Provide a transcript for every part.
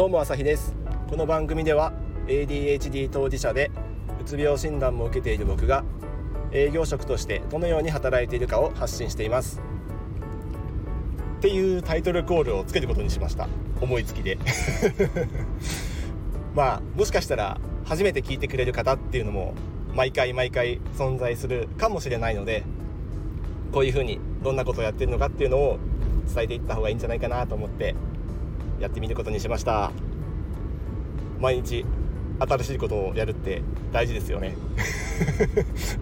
どうも朝日です。この番組では ADHD 当事者でうつ病診断も受けている僕が営業職としてどのように働いているかを発信していますっていうタイトルコールをつけることにしました。思いつきでまあもしかしたら初めて聞いてくれる方っていうのも毎回存在するかもしれないので、こういうふうにどんなことをやってるのかっていうのを伝えていった方がいいんじゃないかなと思ってやってみることにしました。毎日新しいことをやるって大事ですよね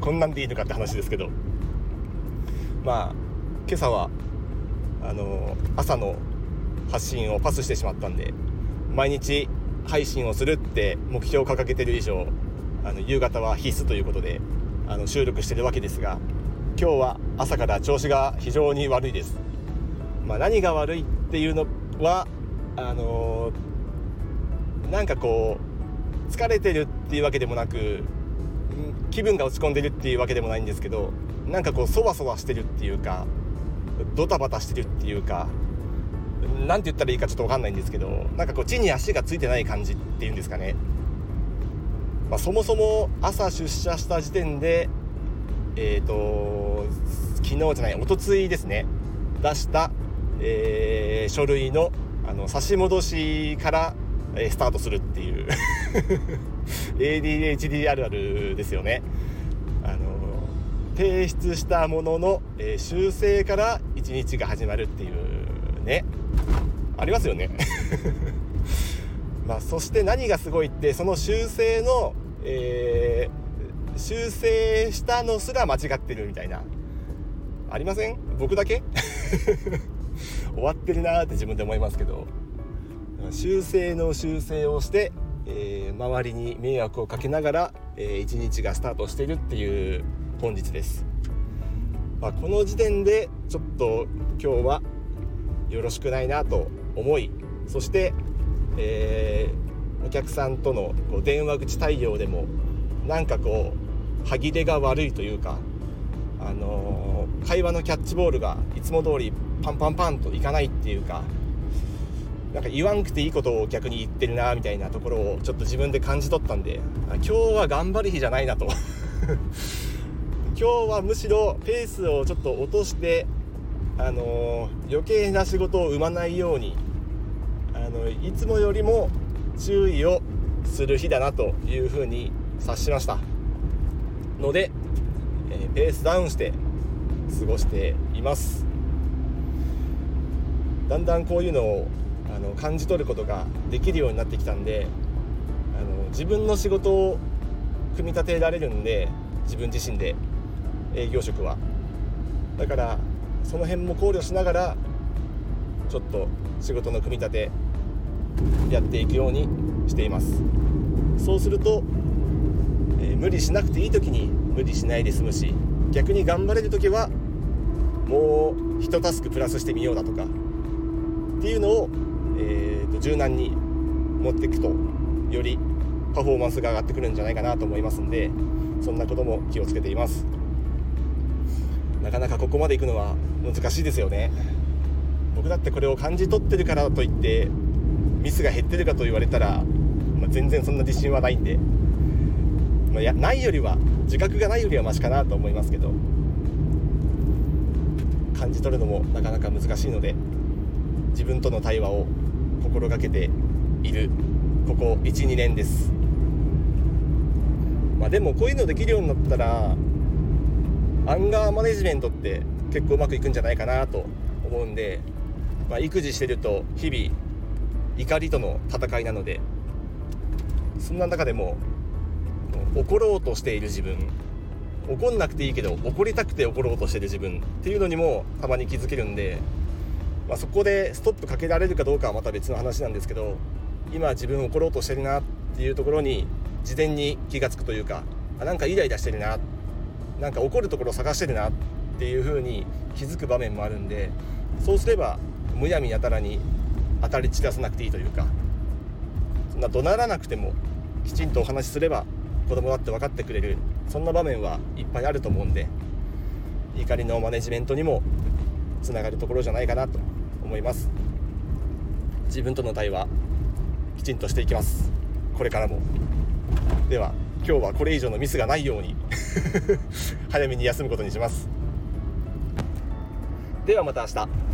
こんなんでいいのかって話ですけど、まあ今朝は朝の発信をパスしてしまったんで、毎日配信をするって目標を掲げてる以上夕方は必須ということで収録してるわけですが、今日は朝から調子が非常に悪いです。何が悪いっていうのはなんかこう疲れてるっていうわけでもなく、気分が落ち込んでるっていうわけでもないんですけど、なんかこうそわそわしてるっていうかドタバタしてるっていうか、なんて言ったらいいかちょっと分かんないんですけど、なんかこう地に足がついてない感じっていうんですかね。そもそも朝出社した時点でおとついですね出した、書類の差し戻しからスタートするっていうADHD あるあるですよね。提出したものの、修正から1日が始まるっていうね、ありますよねそして何がすごいって、その修正の、修正したのすら間違ってるみたいな、ありません？僕だけ終わってるなって自分で思いますけど、修正の修正をして、周りに迷惑をかけながら、一日がスタートしているっていう本日です。この時点でちょっと今日はよろしくないなと思い、そして、お客さんとの電話口対応でもなんかこう歯切れが悪いというか、会話のキャッチボールがいつも通りパンといかないっていうか、なんか言わんくていいことを逆に言ってるなみたいなところをちょっと自分で感じ取ったんで、今日は頑張る日じゃないなと今日はむしろペースをちょっと落として、余計な仕事を生まないようにいつもよりも注意をする日だなというふうに察しましたので、ペースダウンして過ごしています。だんだんこういうのを感じ取ることができるようになってきたんで、自分の仕事を組み立てられるんで、自分自身で営業職はだからその辺も考慮しながらちょっと仕事の組み立てやっていくようにしています。そうすると、無理しなくていい時に無理しないで済むし、逆に頑張れる時はもう1タスクプラスしてみようだとかっていうのを、柔軟に持っていくとよりパフォーマンスが上がってくるんじゃないかなと思いますんで、そんなことも気をつけています。なかなかここまで行くのは難しいですよね。僕だってこれを感じ取ってるからといってミスが減ってるかと言われたら、全然そんな自信はないんで、ないよりは自覚がないよりはマシかなと思いますけど、感じ取るのもなかなか難しいので、自分との対話を心がけているここ 1,2 年です。でもこういうのできるようになったらアンガーマネジメントって結構うまくいくんじゃないかなと思うんで、育児してると日々怒りとの戦いなので、そんな中でも怒ろうとしている自分、怒んなくていいけど怒りたくて怒ろうとしている自分っていうのにもたまに気づけるんで、そこでストップかけられるかどうかはまた別の話なんですけど、今自分怒ろうとしてるなっていうところに事前に気がつくというか、なんかイライラしてるな、なんか怒るところを探してるなっていう風に気づく場面もあるんで、そうすればむやみやたらに当たり散らさなくていいというか、そんな怒鳴らなくてもきちんとお話しすれば子供だって分かってくれる、そんな場面はいっぱいあると思うんで、怒りのマネジメントにもつながるところじゃないかなと思います。自分との対話きちんとしていきます、これからも。では今日はこれ以上のミスがないように早めに休むことにします。ではまた明日。